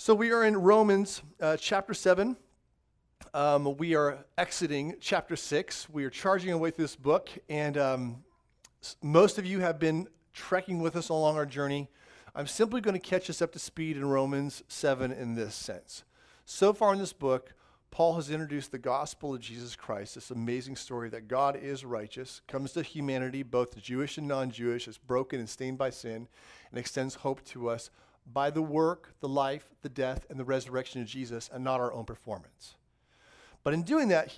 So we are in Romans chapter 7. We are exiting chapter 6. We are charging our way through this book, and most of you have been trekking with us along our journey. I'm simply going to catch us up to speed in Romans 7 in this sense. So far in this book, Paul has introduced the gospel of Jesus Christ, this amazing story that God is righteous, comes to humanity, both Jewish and non-Jewish, is broken and stained by sin, and extends hope to us by the work, the life, the death, and the resurrection of Jesus, and not our own performance. But in doing that,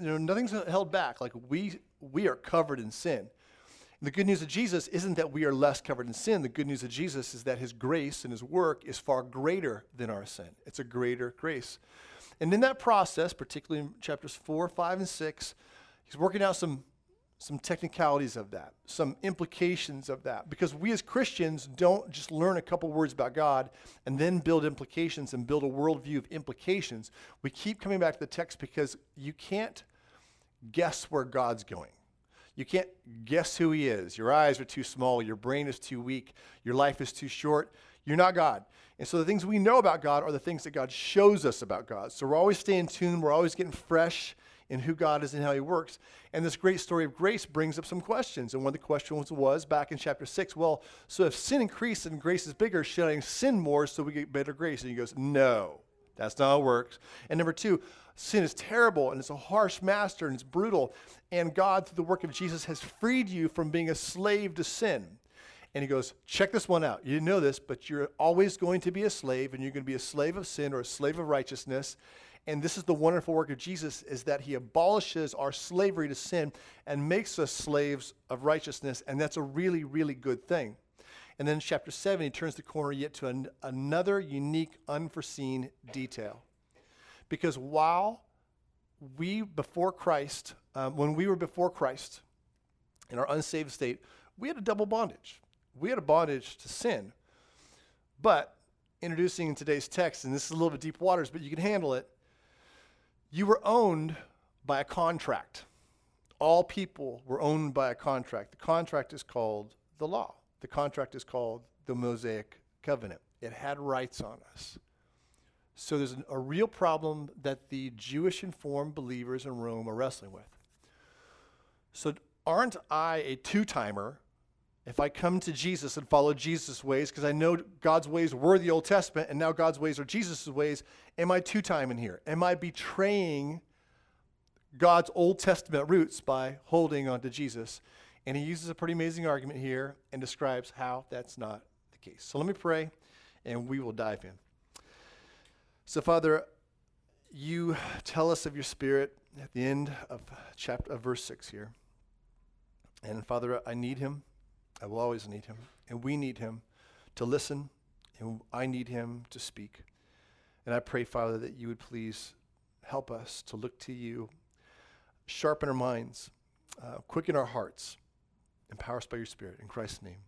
nothing's held back. Like we are covered in sin. And the good news of Jesus isn't that we are less covered in sin. The good news of Jesus is that his grace and his work is far greater than our sin. It's a greater grace. And in that process, particularly in chapters 4, 5, and 6, he's working out some technicalities of that, some implications of that, because we as Christians don't just learn a couple words about God and then build implications and build a worldview of implications. We keep coming back to the text because you can't guess where God's going. You can't guess who he is. Your eyes are too small. Your brain is too weak. Your life is too short. You're not God. And so the things we know about God are the things that God shows us about God. So we're always staying tuned. We're always getting fresh in who God is and how he works. And this great story of grace brings up some questions. And one of the questions was back in chapter 6, well, so if sin increases and grace is bigger, should I sin more so we get better grace? And he goes, no, that's not how it works. And number two, sin is terrible and it's a harsh master and it's brutal. And God, through the work of Jesus, has freed you from being a slave to sin. And he goes, check this one out. You didn't know this, but you're always going to be a slave, and you're going to be a slave of sin or a slave of righteousness. And this is the wonderful work of Jesus, is that he abolishes our slavery to sin and makes us slaves of righteousness. And that's a really, really good thing. And then in chapter 7, he turns the corner yet to another unique, unforeseen detail. Because while we before Christ, when we were before Christ in our unsaved state, we had a double bondage. We had a bondage to sin. But introducing in today's text, and this is a little bit deep waters, but you can handle it, you were owned by a contract. All people were owned by a contract. The contract is called the law. The contract is called the Mosaic Covenant. It had rights on us. So there's a real problem that the Jewish-informed believers in Rome are wrestling with. So aren't I a two-timer if I come to Jesus and follow Jesus' ways, because I know God's ways were the Old Testament, and now God's ways are Jesus' ways? Am I two-timing here? Am I betraying God's Old Testament roots by holding on to Jesus? And he uses a pretty amazing argument here and describes how that's not the case. So let me pray, and we will dive in. So, Father, you tell us of your Spirit at the end of verse 6 here. And, Father, I need him. I will always need him, and we need him to listen, and I need him to speak. And I pray, Father, that you would please help us to look to you, sharpen our minds, quicken our hearts, empower us by your Spirit. In Christ's name,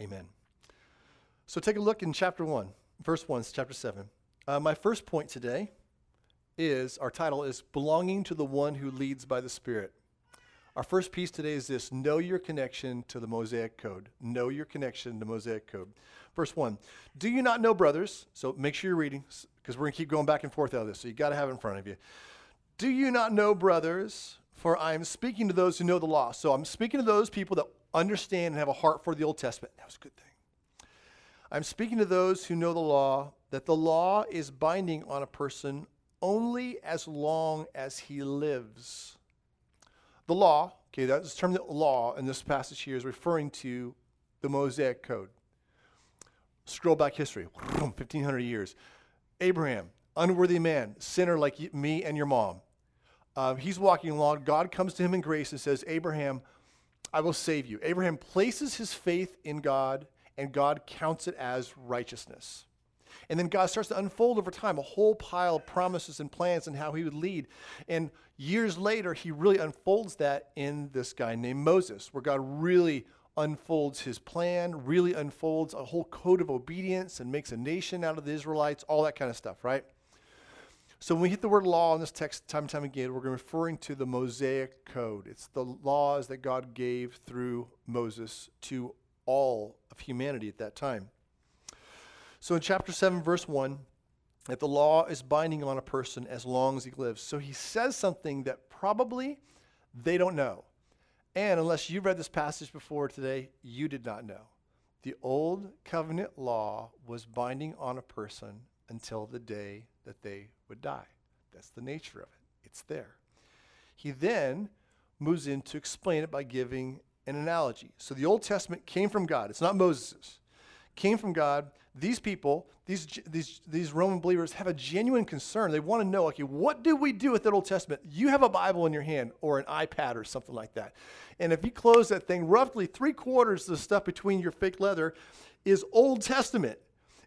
amen. So take a look in chapter 1, verse 1, chapter 7. My first point today is, our title is Belonging to the One Who Leads by the Spirit. Our first piece today is this: know your connection to the Mosaic Code. Know your connection to the Mosaic Code. Verse 1, do you not know, brothers? So make sure you're reading, because we're going to keep going back and forth out of this, so you got to have it in front of you. Do you not know, brothers, for I am speaking to those who know the law. So I'm speaking to those people that understand and have a heart for the Old Testament. That was a good thing. I'm speaking to those who know the law, that the law is binding on a person only as long as he lives. The law, okay, that's the term, that law in this passage here is referring to the Mosaic Code. Scroll back history, 1,500 years. Abraham, unworthy man, sinner like me and your mom. He's walking along. God comes to him in grace and says, Abraham, I will save you. Abraham places his faith in God, and God counts it as righteousness. And then God starts to unfold over time a whole pile of promises and plans and how he would lead. And years later, he really unfolds that in this guy named Moses, where God really unfolds his plan, really unfolds a whole code of obedience and makes a nation out of the Israelites, all that kind of stuff, right? So when we hit the word law in this text time and time again, we're referring to the Mosaic Code. It's the laws that God gave through Moses to all of humanity at that time. So in chapter 7, verse 1, that the law is binding on a person as long as he lives. So he says something that probably they don't know. And unless you've read this passage before today, you did not know. The old covenant law was binding on a person until the day that they would die. That's the nature of it. It's there. He then moves in to explain it by giving an analogy. So the Old Testament came from God. It's not Moses's. Came from God. These people, these Roman believers have a genuine concern. They want to know, okay, what do we do with that Old Testament? You have a Bible in your hand or an iPad or something like that. And if you close that thing, roughly 3/4 of the stuff between your fake leather is Old Testament.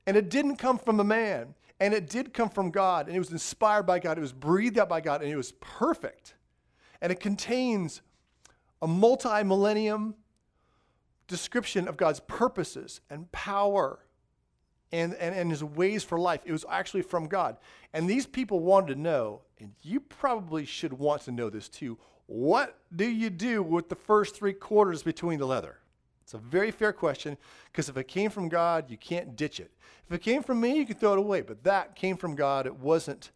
And it didn't come from a man. And it did come from God. And it was inspired by God. It was breathed out by God. And it was perfect. And it contains a multi-millennium description of God's purposes and power and his ways for life. It was actually from God. And these people wanted to know, and you probably should want to know this too, what do you do with the first 3/4 between the leather? It's a very fair question, because if it came from God, you can't ditch it. If it came from me, you can throw it away. But that came from God. It wasn't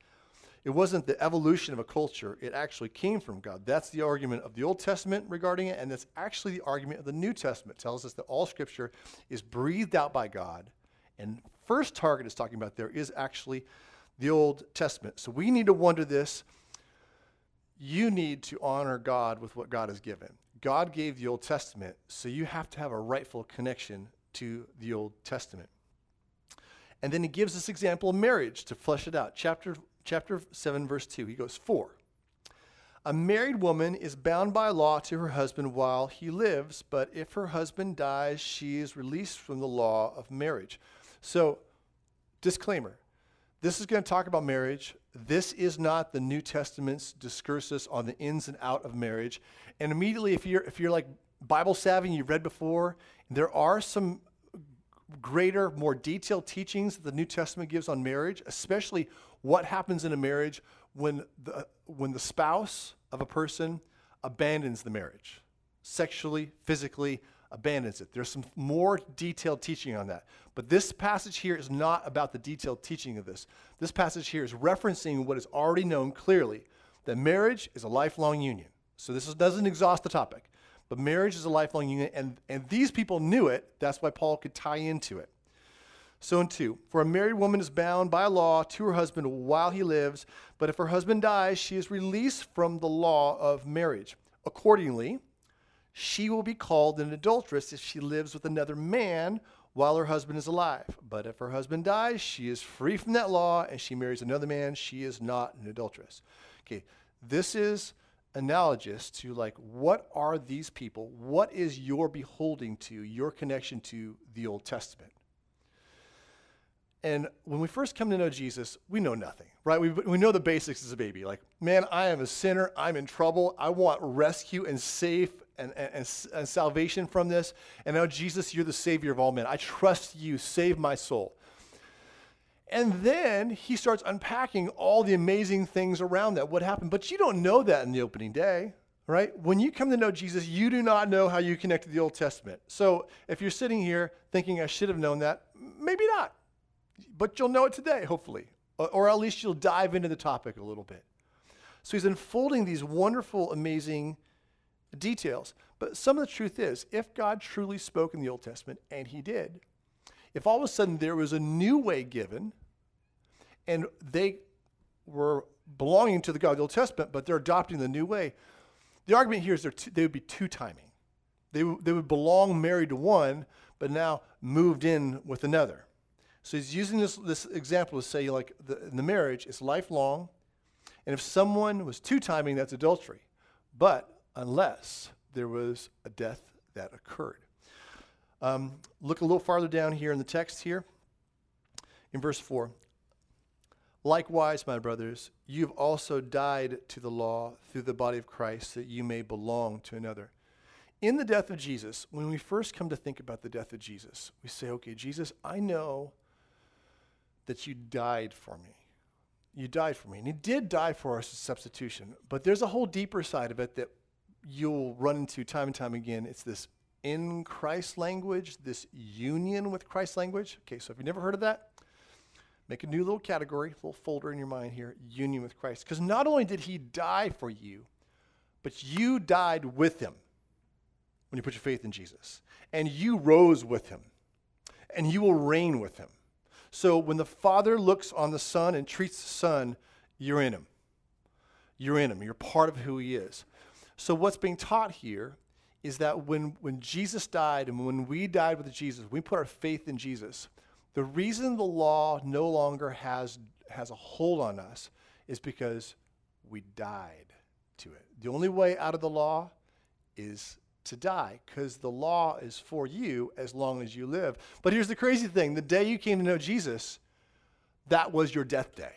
the evolution of a culture. It actually came from God. That's the argument of the Old Testament regarding it, and that's actually the argument of the New Testament. It tells us that all Scripture is breathed out by God, and first target it's talking about there is actually the Old Testament. So we need to wonder this. You need to honor God with what God has given. God gave the Old Testament, so you have to have a rightful connection to the Old Testament. And then he gives this example of marriage to flesh it out. Chapter 7, verse 2, he goes, "4, a married woman is bound by law to her husband while he lives, but if her husband dies, she is released from the law of marriage." So, disclaimer, this is going to talk about marriage. This is not the New Testament's discursus on the ins and out of marriage. And immediately, if you're like Bible savvy and you've read before, there are some greater, more detailed teachings that the New Testament gives on marriage, especially what happens in a marriage when the spouse of a person abandons the marriage, sexually, physically abandons it. There's some more detailed teaching on that. But this passage here is not about the detailed teaching of this. This passage here is referencing what is already known clearly, that marriage is a lifelong union. So this doesn't exhaust the topic. But marriage is a lifelong union, and these people knew it. That's why Paul could tie into it. So in 2, "For a married woman is bound by law to her husband while he lives, but if her husband dies, she is released from the law of marriage. Accordingly, she will be called an adulteress if she lives with another man while her husband is alive. But if her husband dies, she is free from that law, and she marries another man. She is not an adulteress." Okay, this is analogous to, like, what are these people? What is your beholding to, your connection to the Old Testament? And when we first come to know Jesus, we know nothing, right? We know the basics as a baby. Like, man, I am a sinner. I'm in trouble. I want rescue and safe and salvation from this. And now, Jesus, you're the Savior of all men. I trust you. Save my soul. And then he starts unpacking all the amazing things around that, what happened. But you don't know that in the opening day, right? When you come to know Jesus, you do not know how you connect to the Old Testament. So if you're sitting here thinking, I should have known that, maybe not. But you'll know it today, hopefully. Or at least you'll dive into the topic a little bit. So he's unfolding these wonderful, amazing details. But some of the truth is, if God truly spoke in the Old Testament, and he did, if all of a sudden there was a new way given, and they were belonging to the God of the Old Testament, but they're adopting the new way, the argument here is they would be two-timing. They would belong married to one, but now moved in with another. So he's using this example to say, like, the marriage is lifelong, and if someone was two-timing, that's adultery. But unless there was a death that occurred. Look a little farther down here in the text here. In verse 4, "Likewise, my brothers, you've also died to the law through the body of Christ, that you may belong to another." In the death of Jesus, when we first come to think about the death of Jesus, we say, okay, Jesus, I know that you died for me. You died for me. And he did die for us as substitution. But there's a whole deeper side of it that you'll run into time and time again. It's this in Christ language, this union with Christ language. Okay, so if you've never heard of that, Make a new little category, little folder in your mind here, union with Christ. Because not only did he die for you, but you died with him when you put your faith in Jesus. And you rose with him. And you will reign with him. So when the Father looks on the Son and treats the Son, you're in him. You're in him. You're part of who he is. So what's being taught here is that when Jesus died and when we died with Jesus, we put our faith in Jesus. The reason the law no longer has a hold on us is because we died to it. The only way out of the law is to die, because the law is for you as long as you live. But here's the crazy thing. The day you came to know Jesus, that was your death day,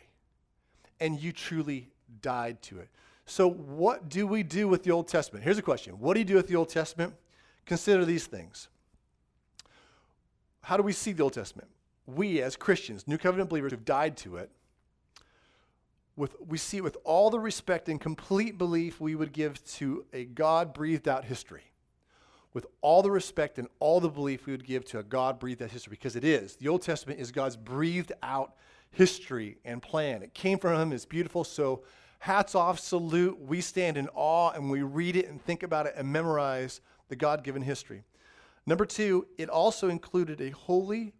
and you truly died to it. So what do we do with the Old Testament? Here's a question. What do you do with the Old Testament? Consider these things. How do we see the Old Testament? We, as Christians, New Covenant believers, have died to it. We see it with all the respect and complete belief we would give to a God-breathed-out history. With all the respect and all the belief we would give to a God-breathed-out history, because it is. The Old Testament is God's breathed-out history and plan. It came from him. It's beautiful. So hats off, salute. We stand in awe, and we read it and think about it and memorize the God-given history. Number two, it also included a holy,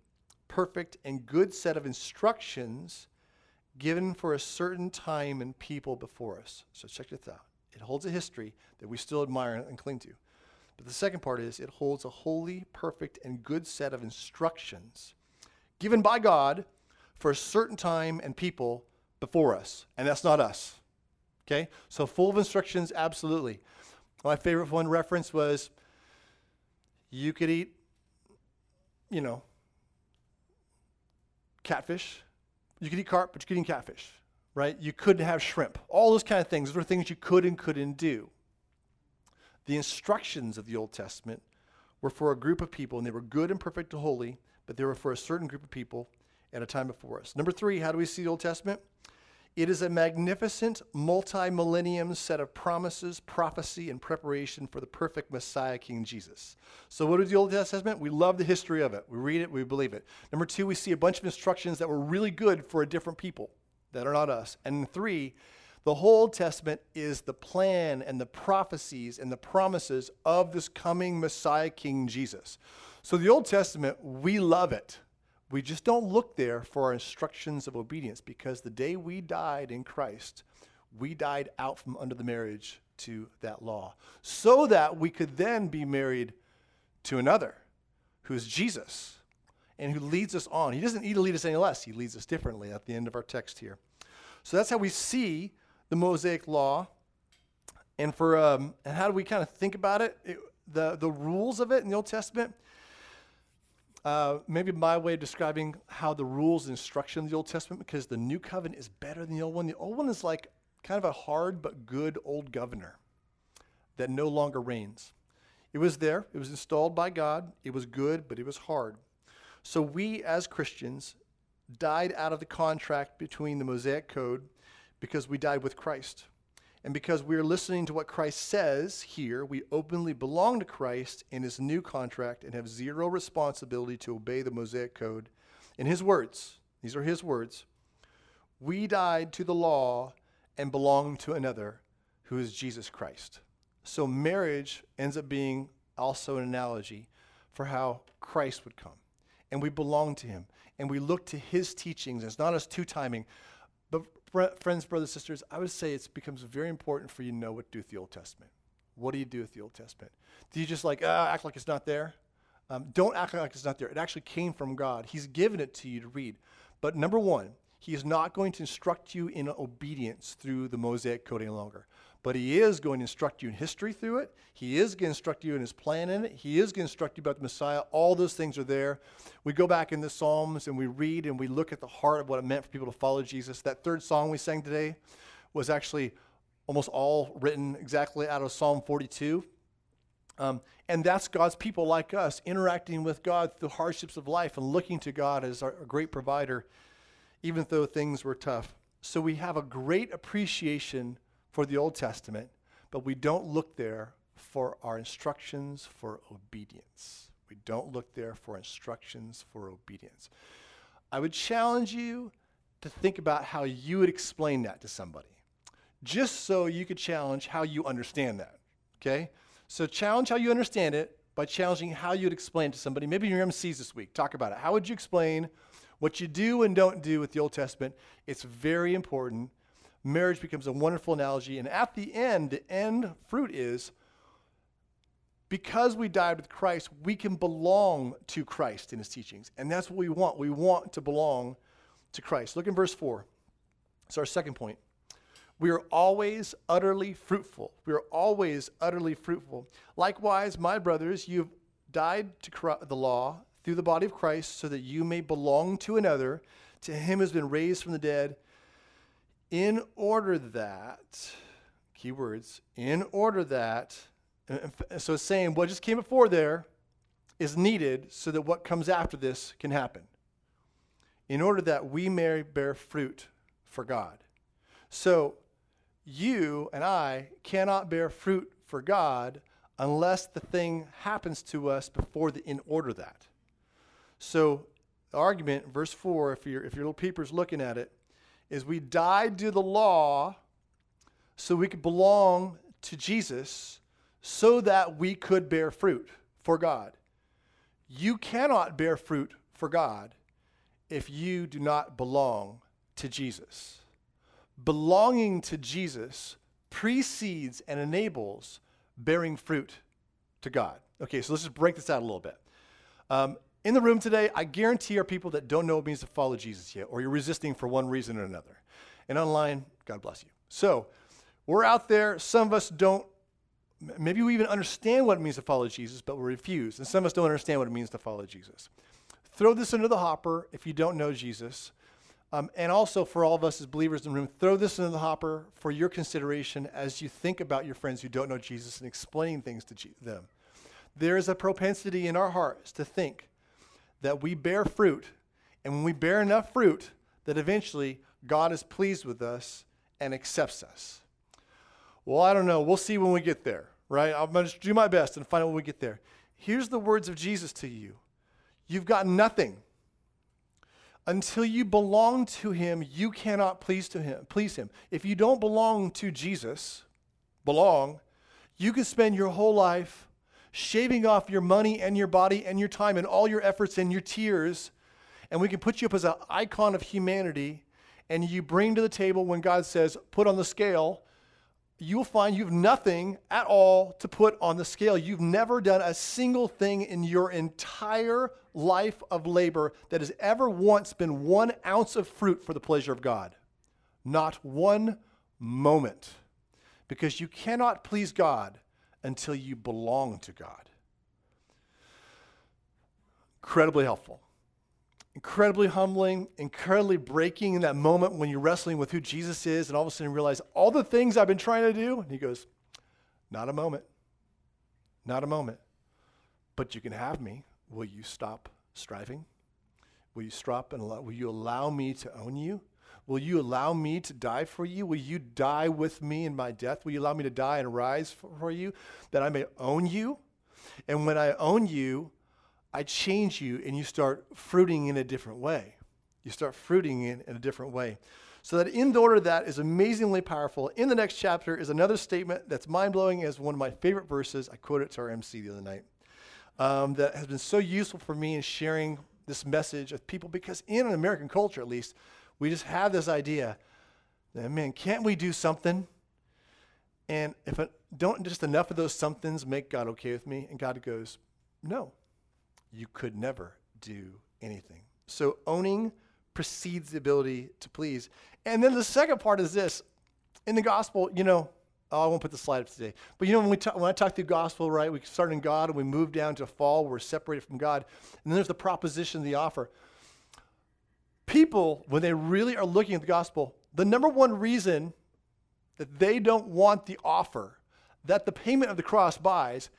perfect, and good set of instructions given for a certain time and people before us. So check this out. It holds a history that we still admire and cling to. But the second part is it holds a holy, perfect, and good set of instructions given by God for a certain time and people before us. And that's not us. Okay? So full of instructions, absolutely. My favorite one reference was, you could eat, catfish. You could eat carp, but you couldn't eat catfish, right? You couldn't have shrimp. All those kind of things. Those were things you could and couldn't do. The instructions of the Old Testament were for a group of people, and they were good and perfect and holy, but they were for a certain group of people at a time before us. Number three, how do we see the Old Testament? It is a magnificent multi-millennium set of promises, prophecy, and preparation for the perfect Messiah, King Jesus. So what is the Old Testament? We love the history of it. We read it. We believe it. Number two, we see a bunch of instructions that were really good for a different people that are not us. And three, the whole Testament is the plan and the prophecies and the promises of this coming Messiah, King Jesus. So the Old Testament, we love it. We just don't look there for our instructions of obedience, because the day we died in Christ, we died out from under the marriage to that law, so that we could then be married to another, who is Jesus, and who leads us on. He doesn't need to lead us any less. He leads us differently at the end of our text here. So that's how we see the Mosaic Law. And for and how do we kind of think about it? The rules of it in the Old Testament. Maybe my way of describing how the rules and instruction of the Old Testament, because the New Covenant is better than the Old One. The Old One is like kind of a hard but good old governor that no longer reigns. It was there. It was installed by God. It was good, but it was hard. So we as Christians died out of the contract between the Mosaic Code, because we died with Christ. And because we are listening to what Christ says here, we openly belong to Christ in his new contract and have zero responsibility to obey the Mosaic Code. In his words, these are his words, we died to the law and belong to another, who is Jesus Christ. So marriage ends up being also an analogy for how Christ would come. And we belong to him. And we look to his teachings. It's not us two-timing. But friends, brothers, sisters, I would say it becomes very important for you to know what to do with the Old Testament. What do you do with the Old Testament? Do you just act like it's not there? Don't act like it's not there. It actually came from God. He's given it to you to read. But number one, he is not going to instruct you in obedience through the Mosaic Code any longer. But he is going to instruct you in history through it. He is going to instruct you in his plan in it. He is going to instruct you about the Messiah. All those things are there. We go back in the Psalms and we read and we look at the heart of what it meant for people to follow Jesus. That third song we sang today was actually almost all written exactly out of Psalm 42. And that's God's people like us interacting with God through the hardships of life and looking to God as our great provider, even though things were tough. So we have a great appreciation for the Old Testament, but we don't look there for our instructions for obedience. We don't look there for instructions for obedience. I would challenge you to think about how you would explain that to somebody, just so you could challenge how you understand that, okay? So challenge how you understand it by challenging how you would explain it to somebody. Maybe your MCs this week, talk about it. How would you explain what you do and don't do with the Old Testament? It's very important. Marriage becomes a wonderful analogy. And at the end fruit is, because we died with Christ, we can belong to Christ in his teachings. And that's what we want. We want to belong to Christ. Look in verse 4. It's our second point. We are always utterly fruitful. We are always utterly fruitful. Likewise, my brothers, you have died to the law through the body of Christ so that you may belong to another, to him who has been raised from the dead, in order that, key words, in order that, so it's saying what just came before there is needed so that what comes after this can happen. In order that we may bear fruit for God. So you and I cannot bear fruit for God unless the thing happens to us before the in order that. So the argument, verse 4, if your little peeper's looking at it, is we died to the law so we could belong to Jesus, so that we could bear fruit for God. You cannot bear fruit for God if you do not belong to Jesus. Belonging to Jesus precedes and enables bearing fruit to God. Okay, so let's just break this out a little bit. In the room today, I guarantee are people that don't know what it means to follow Jesus yet, or you're resisting for one reason or another. And online, God bless you. So we're out there. Some of us don't. Maybe we even understand what it means to follow Jesus, but we refuse. And some of us don't understand what it means to follow Jesus. Throw this into the hopper if you don't know Jesus. And also for all of us as believers in the room, throw this into the hopper for your consideration as you think about your friends who don't know Jesus and explaining things to them. There is a propensity in our hearts to think that we bear fruit, and when we bear enough fruit, that eventually God is pleased with us and accepts us. Well, I don't know. We'll see when we get there, right? I'm going to do my best and find out when we get there. Here's the words of Jesus to you. You've got nothing. Until you belong to him, you cannot please him. If you don't belong to Jesus, you can spend your whole life shaving off your money and your body and your time and all your efforts and your tears, and we can put you up as an icon of humanity, and you bring to the table when God says, put on the scale, you will find you have nothing at all to put on the scale. You've never done a single thing in your entire life of labor that has ever once been 1 ounce of fruit for the pleasure of God. Not one moment. Because you cannot please God until you belong to God. Incredibly helpful. Incredibly humbling, incredibly breaking in that moment when you're wrestling with who Jesus is and all of a sudden realize all the things I've been trying to do. And he goes, not a moment, not a moment, but you can have me. Will you stop striving? Will you stop and will you allow me to own you? Will you allow me to die for you? Will you die with me in my death? Will you allow me to die and rise for you that I may own you? And when I own you, I change you, and you start fruiting in a different way. You start fruiting in a different way. So that in the order of that is amazingly powerful. In the next chapter is another statement that's mind-blowing as one of my favorite verses. I quoted it to our MC the other night. That has been so useful for me in sharing this message with people, because in an American culture, at least, we just have this idea that, man, can't we do something? And if I don't just enough of those somethings make God okay with me? And God goes, no. You could never do anything. So owning precedes the ability to please. And then the second part is this. In the gospel, I won't put the slide up today, but when I talk through gospel, right, we start in God and we move down to fall, we're separated from God. And then there's the proposition, the offer. People, when they really are looking at the gospel, the number one reason that they don't want the offer that the payment of the cross buys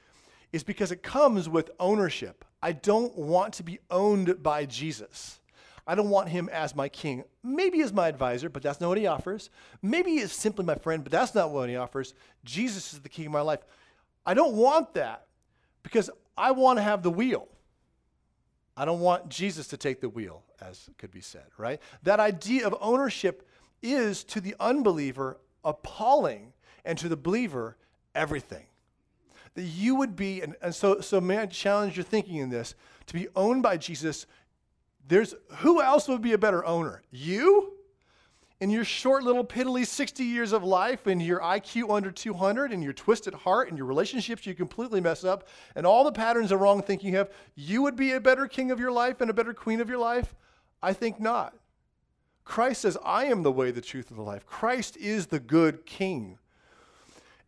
is because it comes with ownership. I don't want to be owned by Jesus. I don't want him as my king. Maybe as my advisor, but that's not what he offers. Maybe as simply my friend, but that's not what he offers. Jesus is the king of my life. I don't want that because I want to have the wheel. I don't want Jesus to take the wheel, as could be said, right? That idea of ownership is to the unbeliever appalling and to the believer everything. That you would be, and so may I challenge your thinking in this, to be owned by Jesus. There's, who else would be a better owner? You? In your short little piddly 60 years of life, and your IQ under 200, and your twisted heart, and your relationships you completely mess up, and all the patterns of wrong thinking you have, you would be a better king of your life and a better queen of your life? I think not. Christ says, I am the way, the truth, and the life. Christ is the good king.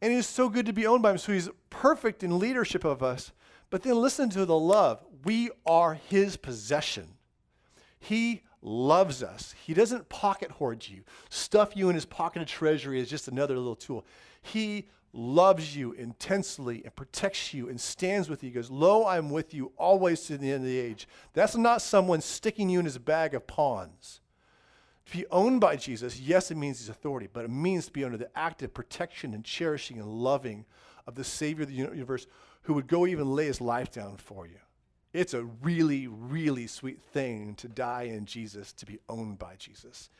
And it is so good to be owned by him, so he's perfect in leadership of us. But then listen to the love. We are his possession. He loves us. He doesn't pocket hoard you. Stuff you in his pocket of treasury is just another little tool. He loves you intensely and protects you and stands with you. He goes, lo, I'm with you always to the end of the age. That's not someone sticking you in his bag of pawns. To be owned by Jesus, yes, it means his authority, but it means to be under the active protection and cherishing and loving of the Savior of the universe, who would go even lay his life down for you. It's a really, really sweet thing to die in Jesus, to be owned by Jesus.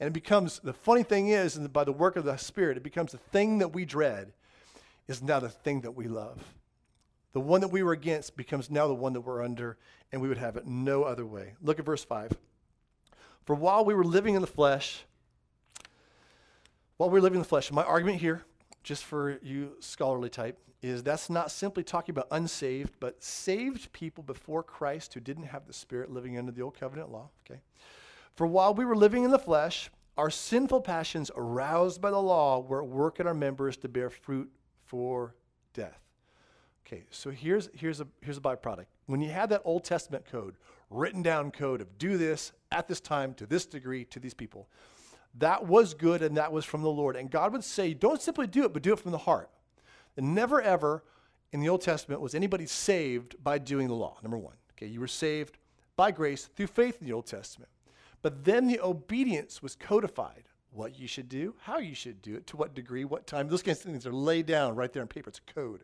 And it becomes, the funny thing is, and by the work of the Spirit, it becomes the thing that we dread is now the thing that we love. The one that we were against becomes now the one that we're under, and we would have it no other way. Look at verse 5. For while we were living in the flesh, my argument here, just for you scholarly type, is that's not simply talking about unsaved, but saved people before Christ who didn't have the Spirit living under the old covenant law, okay? For while we were living in the flesh, our sinful passions aroused by the law were at work in our members to bear fruit for death. Okay, so here's a byproduct. When you had that Old Testament code, written down code of do this at this time, to this degree, to these people, that was good and that was from the Lord. And God would say, don't simply do it, but do it from the heart. And never ever in the Old Testament was anybody saved by doing the law, number one. Okay, you were saved by grace through faith in the Old Testament. But then the obedience was codified. What you should do, how you should do it, to what degree, what time. Those kinds of things are laid down right there on paper. It's a code.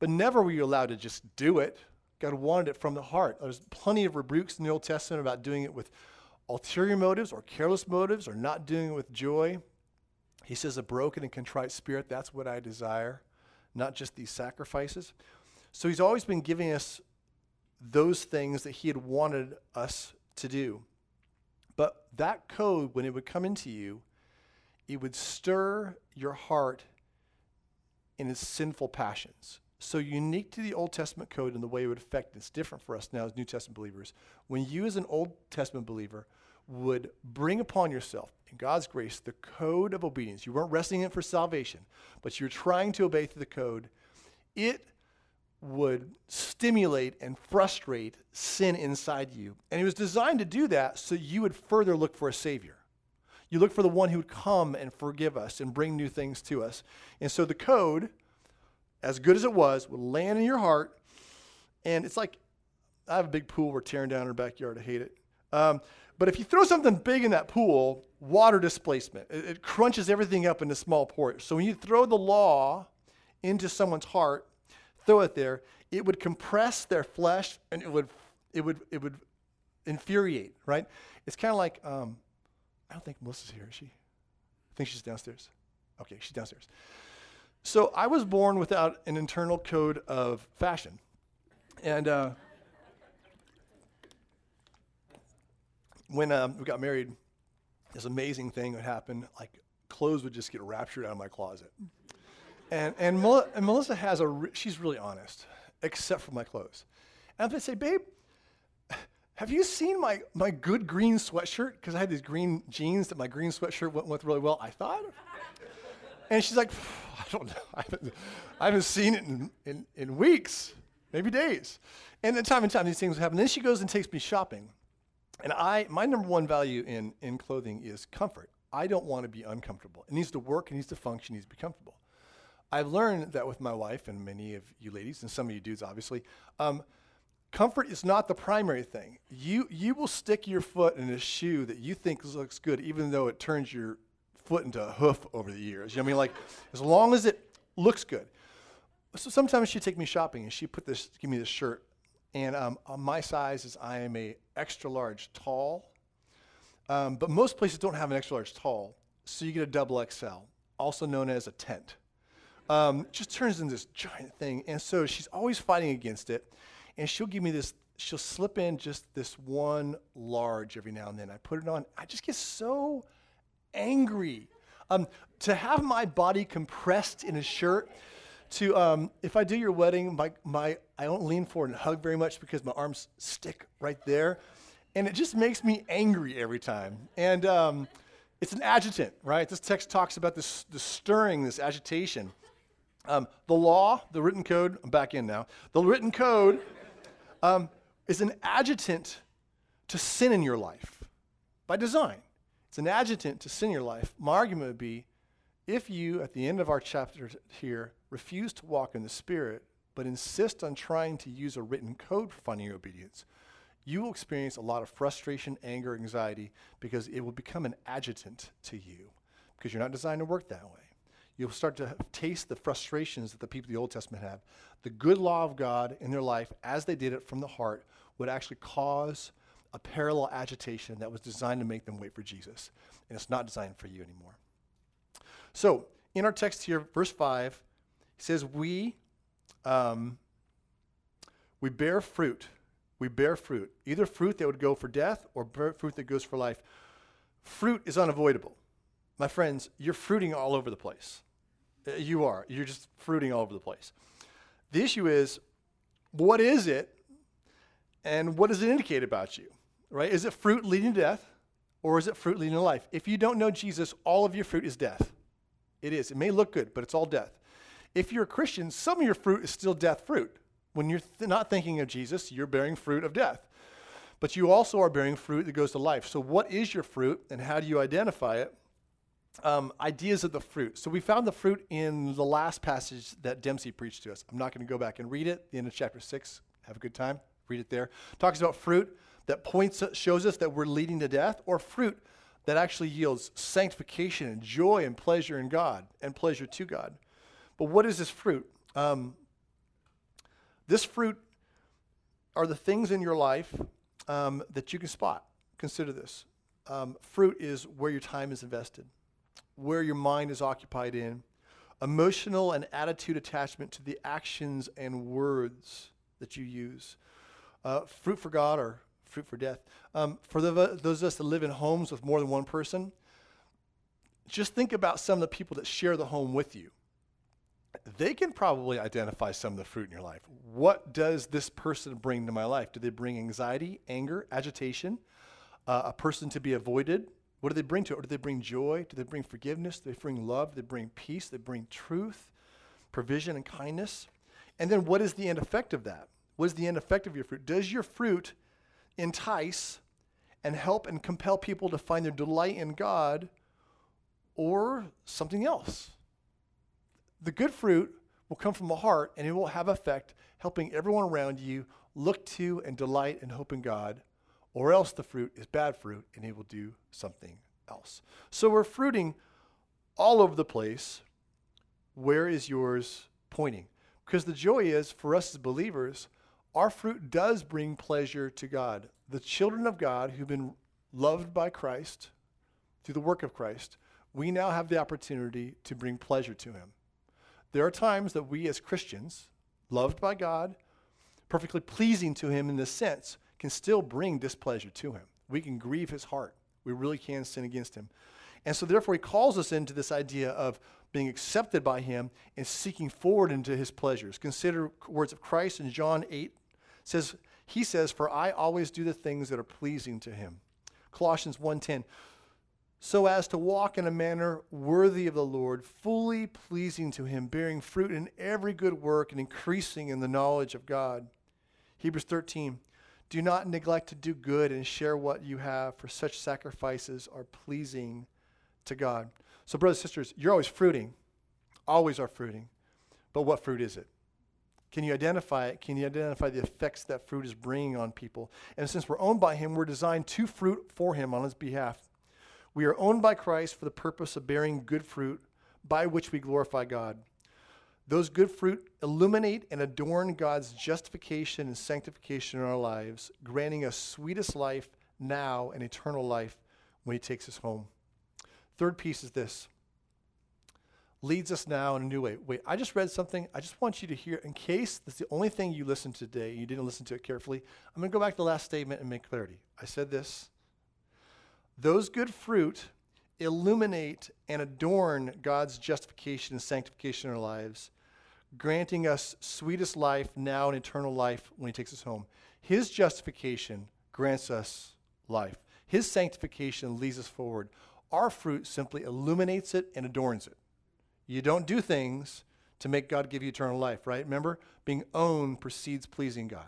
But never were you allowed to just do it. God wanted it from the heart. There's plenty of rebukes in the Old Testament about doing it with ulterior motives or careless motives or not doing it with joy. He says, a broken and contrite spirit, that's what I desire, not just these sacrifices. So he's always been giving us those things that he had wanted us to do. But that code, when it would come into you, it would stir your heart in its sinful passions. So unique to the Old Testament code and the way it would affect, it's different for us now as New Testament believers. When you as an Old Testament believer would bring upon yourself, in God's grace, the code of obedience, you weren't resting in for salvation, but you're trying to obey through the code, it would stimulate and frustrate sin inside you. And it was designed to do that so you would further look for a Savior. You look for the one who would come and forgive us and bring new things to us. And so the code, as good as it was, would land in your heart. And it's like, I have a big pool we're tearing down in our backyard. I hate it. But if you throw something big in that pool, water displacement, it crunches everything up into small portions. So when you throw the law into someone's heart, throw it there, it would compress their flesh and it would infuriate, right? It's kind of like, I don't think Melissa's here, is she? I think she's downstairs. Okay, she's downstairs. So I was born without an internal code of fashion. And when we got married, this amazing thing would happen. Like, clothes would just get raptured out of my closet. And Melissa has she's really honest, except for my clothes. And I'd say, babe, have you seen my good green sweatshirt? Because I had these green jeans that my green sweatshirt went with really well, I thought. And she's like, I don't know. I haven't seen it in weeks, maybe days. And time these things would happen. Then she goes and takes me shopping. And my number one value in clothing is comfort. I don't want to be uncomfortable. It needs to work, it needs to function, it needs to be comfortable. I've learned that with my wife and many of you ladies, and some of you dudes obviously, comfort is not the primary thing. You will stick your foot in a shoe that you think looks good even though it turns your foot into a hoof over the years. You know what I mean? Like, as long as it looks good. So sometimes she'd take me shopping and she'd give me this shirt And my size is I am a extra large tall. But most places don't have an extra large tall. So you get a double XL, also known as a tent. Just turns into this giant thing. And so she's always fighting against it. And she'll give me this, she'll slip in just this one large every now and then. I put it on. I just get so angry. To have my body compressed in a shirt, to if I do your wedding, I don't lean forward and hug very much because my arms stick right there. And it just makes me angry every time. And it's an agitant, right? This text talks about this, the stirring, this agitation. The law, the written code, I'm back in now. The written code is an adjutant to sin in your life by design. It's an adjutant to sin in your life. My argument would be, if you, at the end of our chapter here, refuse to walk in the Spirit, but insist on trying to use a written code for finding your obedience, you will experience a lot of frustration, anger, anxiety, because it will become an adjutant to you, because you're not designed to work that way. You'll start to taste the frustrations that the people of the Old Testament have. The good law of God in their life, as they did it from the heart, would actually cause a parallel agitation that was designed to make them wait for Jesus. And it's not designed for you anymore. So, in our text here, verse 5, it says, we bear fruit. We bear fruit. Either fruit that would go for death or fruit that goes for life. Fruit is unavoidable. My friends, you're fruiting all over the place. You are. You're just fruiting all over the place. The issue is, what is it? And what does it indicate about you, right? Is it fruit leading to death, or is it fruit leading to life? If you don't know Jesus, all of your fruit is death. It is. It may look good, but it's all death. If you're a Christian, some of your fruit is still death fruit. When you're not thinking of Jesus, you're bearing fruit of death. But you also are bearing fruit that goes to life. So what is your fruit, and how do you identify it? Ideas of the fruit. So we found the fruit in the last passage that Dempsey preached to us. I'm not going to go back and read it. The end of chapter 6. Have a good time. Read it there. Talks about fruit that points, shows us that we're leading to death, or fruit that actually yields sanctification and joy and pleasure in God and pleasure to God. But what is this fruit? This fruit are the things in your life that you can spot. Consider this. Fruit is where your time is invested, where your mind is occupied in, emotional and attitude attachment to the actions and words that you use. Fruit for God or fruit for death. For those of us that live in homes with more than one person, just think about some of the people that share the home with you. They can probably identify some of the fruit in your life. What does this person bring to my life? Do they bring anxiety, anger, agitation, a person to be avoided? What do they bring to it? Or do they bring joy? Do they bring forgiveness? Do they bring love? Do they bring peace? Do they bring truth, provision, and kindness? And then what is the end effect of that? What is the end effect of your fruit? Does your fruit entice and help and compel people to find their delight in God or something else? The good fruit will come from the heart, and it will have effect, helping everyone around you look to and delight and hope in God, or else the fruit is bad fruit, and it will do something else. So we're fruiting all over the place. Where is yours pointing? Because the joy is, for us as believers, our fruit does bring pleasure to God. The children of God who've been loved by Christ, through the work of Christ, we now have the opportunity to bring pleasure to him. There are times that we as Christians, loved by God, perfectly pleasing to him in this sense, can still bring displeasure to him. We can grieve his heart. We really can sin against him. And so therefore he calls us into this idea of being accepted by him and seeking forward into his pleasures. Consider words of Christ in John 8. He says, "For I always do the things that are pleasing to him." Colossians 1:10. So as to walk in a manner worthy of the Lord, fully pleasing to him, bearing fruit in every good work and increasing in the knowledge of God. Hebrews 13, do not neglect to do good and share what you have, for such sacrifices are pleasing to God. So brothers and sisters, you're always fruiting, always are fruiting, but what fruit is it? Can you identify it? Can you identify the effects that fruit is bringing on people? And since we're owned by him, we're designed to fruit for him on his behalf. We are owned by Christ for the purpose of bearing good fruit by which we glorify God. Those good fruit illuminate and adorn God's justification and sanctification in our lives, granting us sweetest life now and eternal life when he takes us home. Third piece is this. Leads us now in a new way. Wait, I just read something. I just want you to hear, in case that's the only thing you listened to today, you didn't listen to it carefully. I'm going to go back to the last statement and make clarity. I said this. Those good fruit illuminate and adorn God's justification and sanctification in our lives, granting us sweetest life now and eternal life when he takes us home. His justification grants us life. His sanctification leads us forward. Our fruit simply illuminates it and adorns it. You don't do things to make God give you eternal life, right? Remember, being owned precedes pleasing God.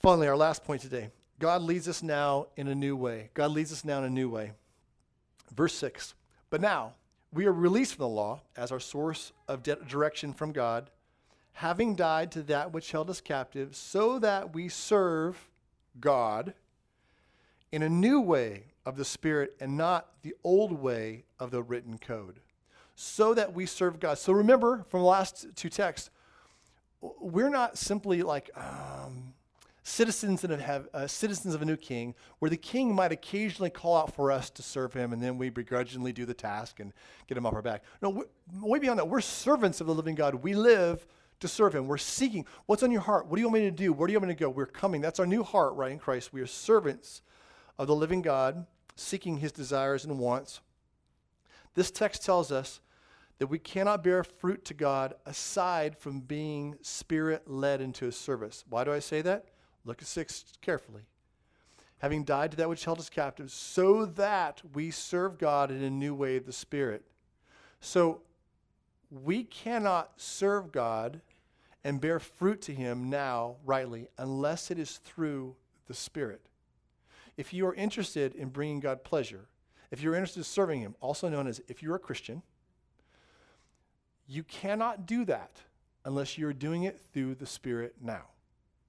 Finally, our last point today. God leads us now in a new way. God leads us now in a new way. Verse 6, but now we are released from the law as our source of direction from God, having died to that which held us captive, so that we serve God in a new way of the Spirit and not the old way of the written code. So that we serve God. So remember from the last two texts, we're not simply like citizens of a new king, where the king might occasionally call out for us to serve him, and then we begrudgingly do the task and get him off our back. No, way beyond that, we're servants of the living God. We live to serve him. We're seeking. What's on your heart? What do you want me to do? Where do you want me to go? We're coming. That's our new heart, right, in Christ. We are servants of the living God, seeking his desires and wants. This text tells us that we cannot bear fruit to God aside from being Spirit-led into his service. Why do I say that? Look at 6 carefully. Having died to that which held us captive, so that we serve God in a new way of the Spirit. So we cannot serve God and bear fruit to him now rightly unless it is through the Spirit. If you are interested in bringing God pleasure, if you're interested in serving him, also known as if you're a Christian, you cannot do that unless you're doing it through the Spirit now.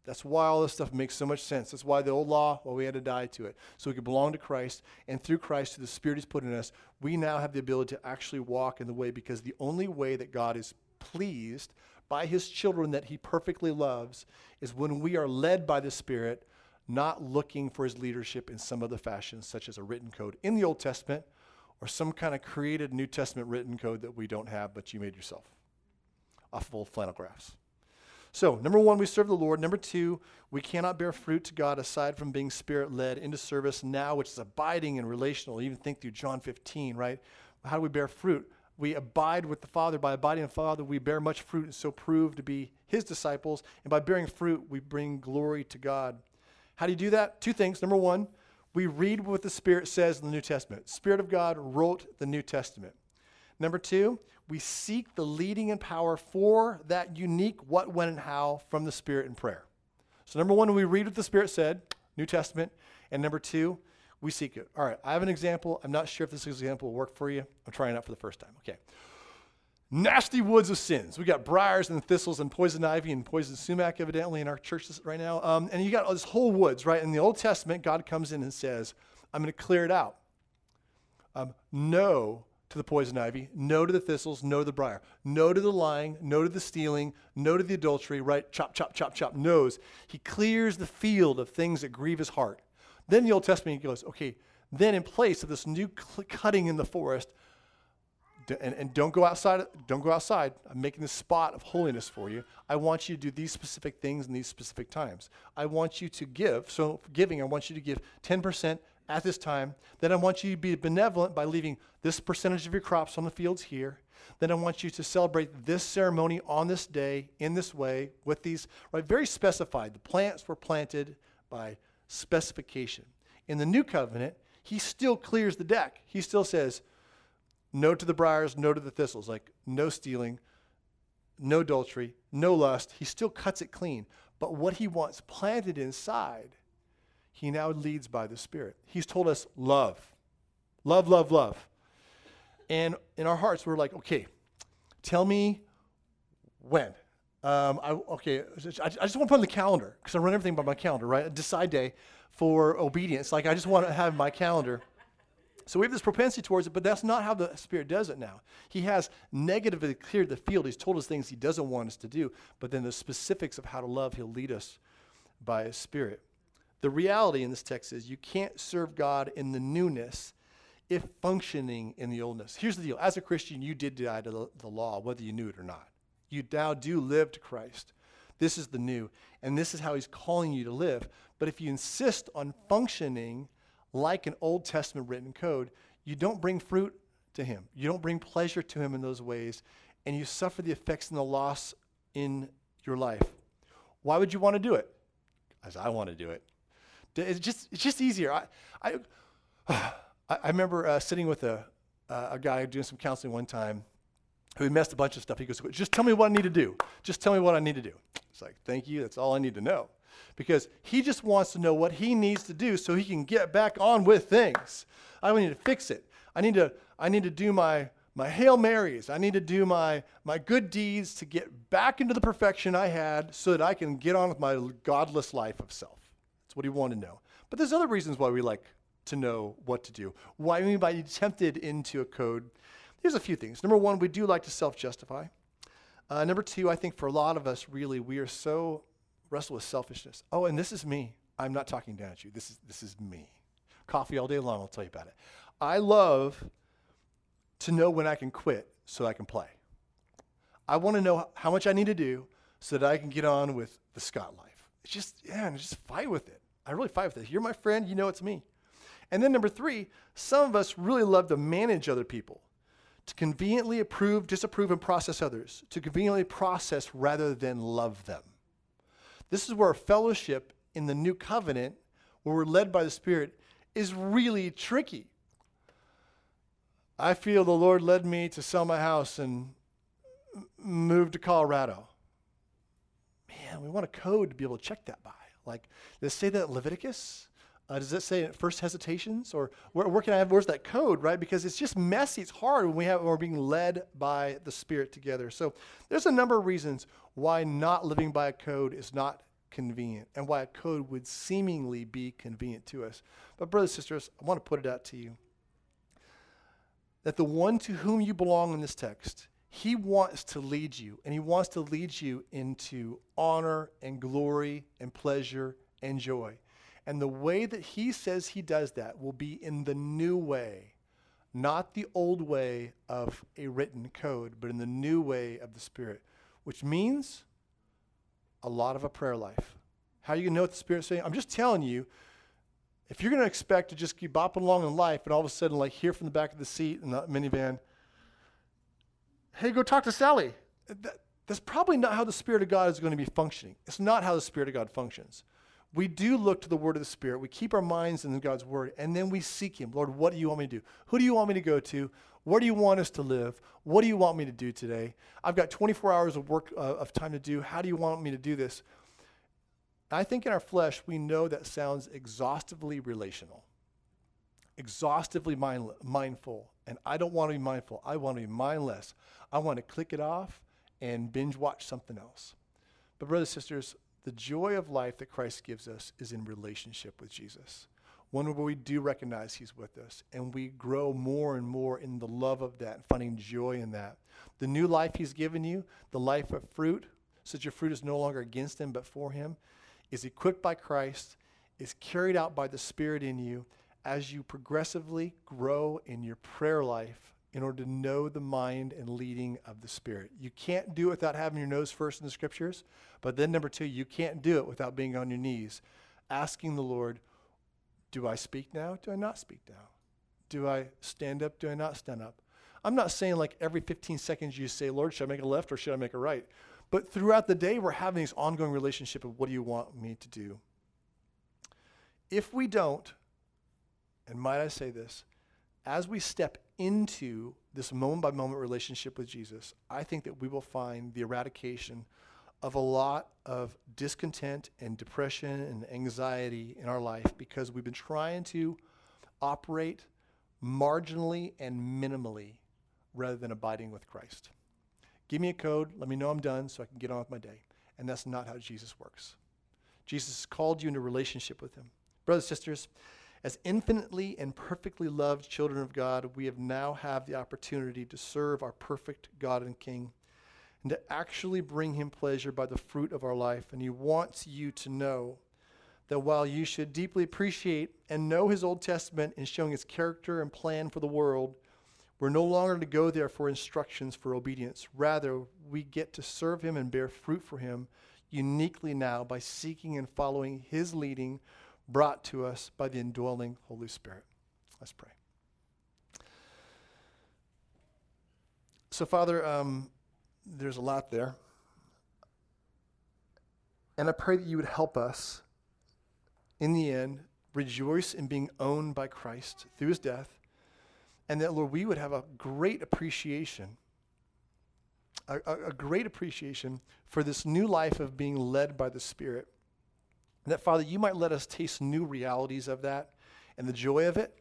That's why all this stuff makes so much sense. That's why the old law, well, we had to die to it. So we could belong to Christ, and through Christ, through the Spirit he's put in us, we now have the ability to actually walk in the way, because the only way that God is pleased by his children that he perfectly loves is when we are led by the Spirit, not looking for his leadership in some other fashion, such as a written code in the Old Testament or some kind of created New Testament written code that we don't have, but you made yourself off of old flannel graphs. So, number one, we serve the Lord. Number two, we cannot bear fruit to God aside from being Spirit-led into service now, which is abiding and relational. Even think through John 15, right? How do we bear fruit? We abide with the Father. By abiding in the Father, we bear much fruit and so prove to be his disciples. And by bearing fruit, we bring glory to God. How do you do that? Two things. Number one, we read what the Spirit says in the New Testament. Spirit of God wrote the New Testament. Number two, we seek the leading and power for that unique what, when, and how from the Spirit in prayer. So number one, we read what the Spirit said, New Testament. And number two, we seek it. All right, I have an example. I'm not sure if this example will work for you. I'm trying it out for the first time. Okay. Nasty woods of sins. We got briars and thistles and poison ivy and poison sumac, evidently, in our churches right now. And you got all this whole woods, right? In the Old Testament, God comes in and says, I'm going to clear it out. No to the poison ivy, no to the thistles, no to the briar, no to the lying, no to the stealing, no to the adultery, right? Chop, chop, chop, chop, no's. He clears the field of things that grieve his heart. Then the Old Testament, he goes, okay, then in place of this new cutting in the forest, and don't go outside. Don't go outside. I'm making this spot of holiness for you. I want you to do these specific things in these specific times. I want you to give. So giving, I want you to give 10% at this time. Then I want you to be benevolent by leaving this percentage of your crops on the fields here. Then I want you to celebrate this ceremony on this day in this way with these, right? Very specified. The plants were planted by specification. In the new covenant, he still clears the deck. He still says, no to the briars, no to the thistles, like no stealing, no adultery, no lust. He still cuts it clean. But what he wants planted inside, he now leads by the Spirit. He's told us love, love, love, love. And in our hearts, we're like, okay, tell me when. I just want to put on the calendar, because I run everything by my calendar, right? Decide day for obedience. Like I just want to have my calendar. So we have this propensity towards it, but that's not how the Spirit does it now. He has negatively cleared the field. He's told us things he doesn't want us to do, but then the specifics of how to love, he'll lead us by his Spirit. The reality in this text is you can't serve God in the newness if functioning in the oldness. Here's the deal. As a Christian, you did die to the law, whether you knew it or not. You now do live to Christ. This is the new, and this is how he's calling you to live. But if you insist on functioning like an Old Testament written code, you don't bring fruit to him. You don't bring pleasure to him in those ways, and you suffer the effects and the loss in your life. Why would you want to do it? As I want to do it. It's just easier. I remember sitting with a guy doing some counseling one time who messed a bunch of stuff. He goes, just tell me what I need to do. Just tell me what I need to do. It's like, thank you. That's all I need to know. Because he just wants to know what he needs to do so he can get back on with things. I need to fix it. I need to do my Hail Marys. I need to do my good deeds to get back into the perfection I had so that I can get on with my godless life of self. That's what he wanted to know. But there's other reasons why we like to know what to do, why we might be tempted into a code. Here's a few things. Number one, we do like to self-justify. Number two, I think for a lot of us, really, we are so wrestle with selfishness. Oh, and this is me. I'm not talking down at you. This is me. Coffee all day long, I'll tell you about it. I love to know when I can quit so I can play. I want to know how much I need to do so that I can get on with the Scott life. It's just, yeah, and just fight with it. I really fight with it. You're my friend, you know it's me. And then number three, some of us really love to manage other people, to conveniently approve, disapprove, and process others, to conveniently process rather than love them. This is where our fellowship in the new covenant, where we're led by the Spirit, is really tricky. I feel the Lord led me to sell my house and move to Colorado. Man, we want a code to be able to check that by. Like, does it say that in Leviticus? Does it say at first hesitations? Or where can I have, where's that code, right? Because it's just messy. It's hard when we're being led by the Spirit together. So there's a number of reasons why not living by a code is not convenient and why a code would seemingly be convenient to us. But brothers and sisters, I want to put it out to you that the one to whom you belong in this text, he wants to lead you, and he wants to lead you into honor and glory and pleasure and joy. And the way that he says he does that will be in the new way, not the old way of a written code, but in the new way of the Spirit, which means a lot of a prayer life. How are you going to know what the Spirit's saying? I'm just telling you, if you're going to expect to just keep bopping along in life and all of a sudden like hear from the back of the seat in the minivan, hey, go talk to Sally. That's probably not how the Spirit of God is going to be functioning. It's not how the Spirit of God functions. We do look to the word of the Spirit. We keep our minds in God's word, and then we seek him. Lord, what do you want me to do? Who do you want me to go to? Where do you want us to live? What do you want me to do today? I've got 24 hours of work of time to do. How do you want me to do this? I think in our flesh, we know that sounds exhaustively relational, exhaustively mindful, and I don't want to be mindful. I want to be mindless. I want to click it off and binge watch something else. But brothers and sisters, the joy of life that Christ gives us is in relationship with Jesus, one where we do recognize he's with us, and we grow more and more in the love of that, finding joy in that. The new life he's given you, the life of fruit, so that your fruit is no longer against him but for him, is equipped by Christ, is carried out by the Spirit in you as you progressively grow in your prayer life in order to know the mind and leading of the Spirit. You can't do it without having your nose first in the Scriptures, but then number two, you can't do it without being on your knees, asking the Lord, do I speak now? Do I not speak now? Do I stand up? Do I not stand up? I'm not saying like every 15 seconds you say, Lord, should I make a left or should I make a right? But throughout the day, we're having this ongoing relationship of what do you want me to do? If we don't, and might I say this, as we step into this moment-by-moment relationship with Jesus, I think that we will find the eradication of a lot of discontent and depression and anxiety in our life because we've been trying to operate marginally and minimally rather than abiding with Christ. Give me a code, let me know I'm done so I can get on with my day. And that's not how Jesus works. Jesus has called you into relationship with him. Brothers and sisters, As infinitely and perfectly loved children of God, we have now have the opportunity to serve our perfect God and King and to actually bring him pleasure by the fruit of our life. And he wants you to know that while you should deeply appreciate and know his Old Testament in showing his character and plan for the world, we're no longer to go there for instructions for obedience. Rather, we get to serve him and bear fruit for him uniquely now by seeking and following his leading brought to us by the indwelling Holy Spirit. Let's pray. So, Father, there's a lot there. And I pray that you would help us, in the end, rejoice in being owned by Christ through his death, and that, Lord, we would have a great appreciation, a great appreciation for this new life of being led by the Spirit. And that, Father, you might let us taste new realities of that and the joy of it,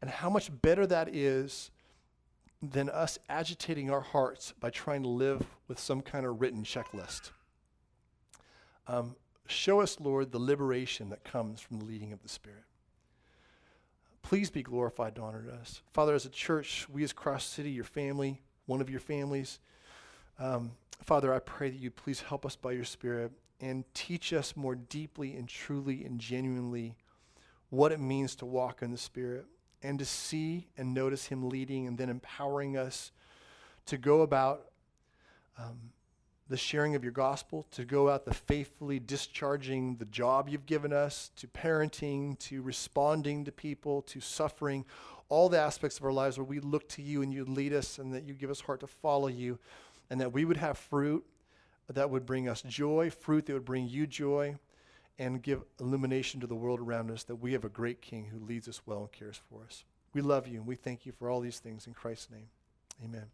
and how much better that is than us agitating our hearts by trying to live with some kind of written checklist. Show us, Lord, the liberation that comes from the leading of the Spirit. Please be glorified and honored us. Father, as a church, we as Cross City, your family, one of your families, Father, I pray that you please help us by your Spirit and teach us more deeply and truly and genuinely what it means to walk in the Spirit and to see and notice him leading and then empowering us to go about the sharing of your gospel, to go out the faithfully discharging the job you've given us, to parenting, to responding to people, to suffering, all the aspects of our lives where we look to you and you lead us and that you give us heart to follow you, and that we would have fruit that would bring us joy, fruit that would bring you joy, and give illumination to the world around us that we have a great King who leads us well and cares for us. We love you and we thank you for all these things in Christ's name. Amen.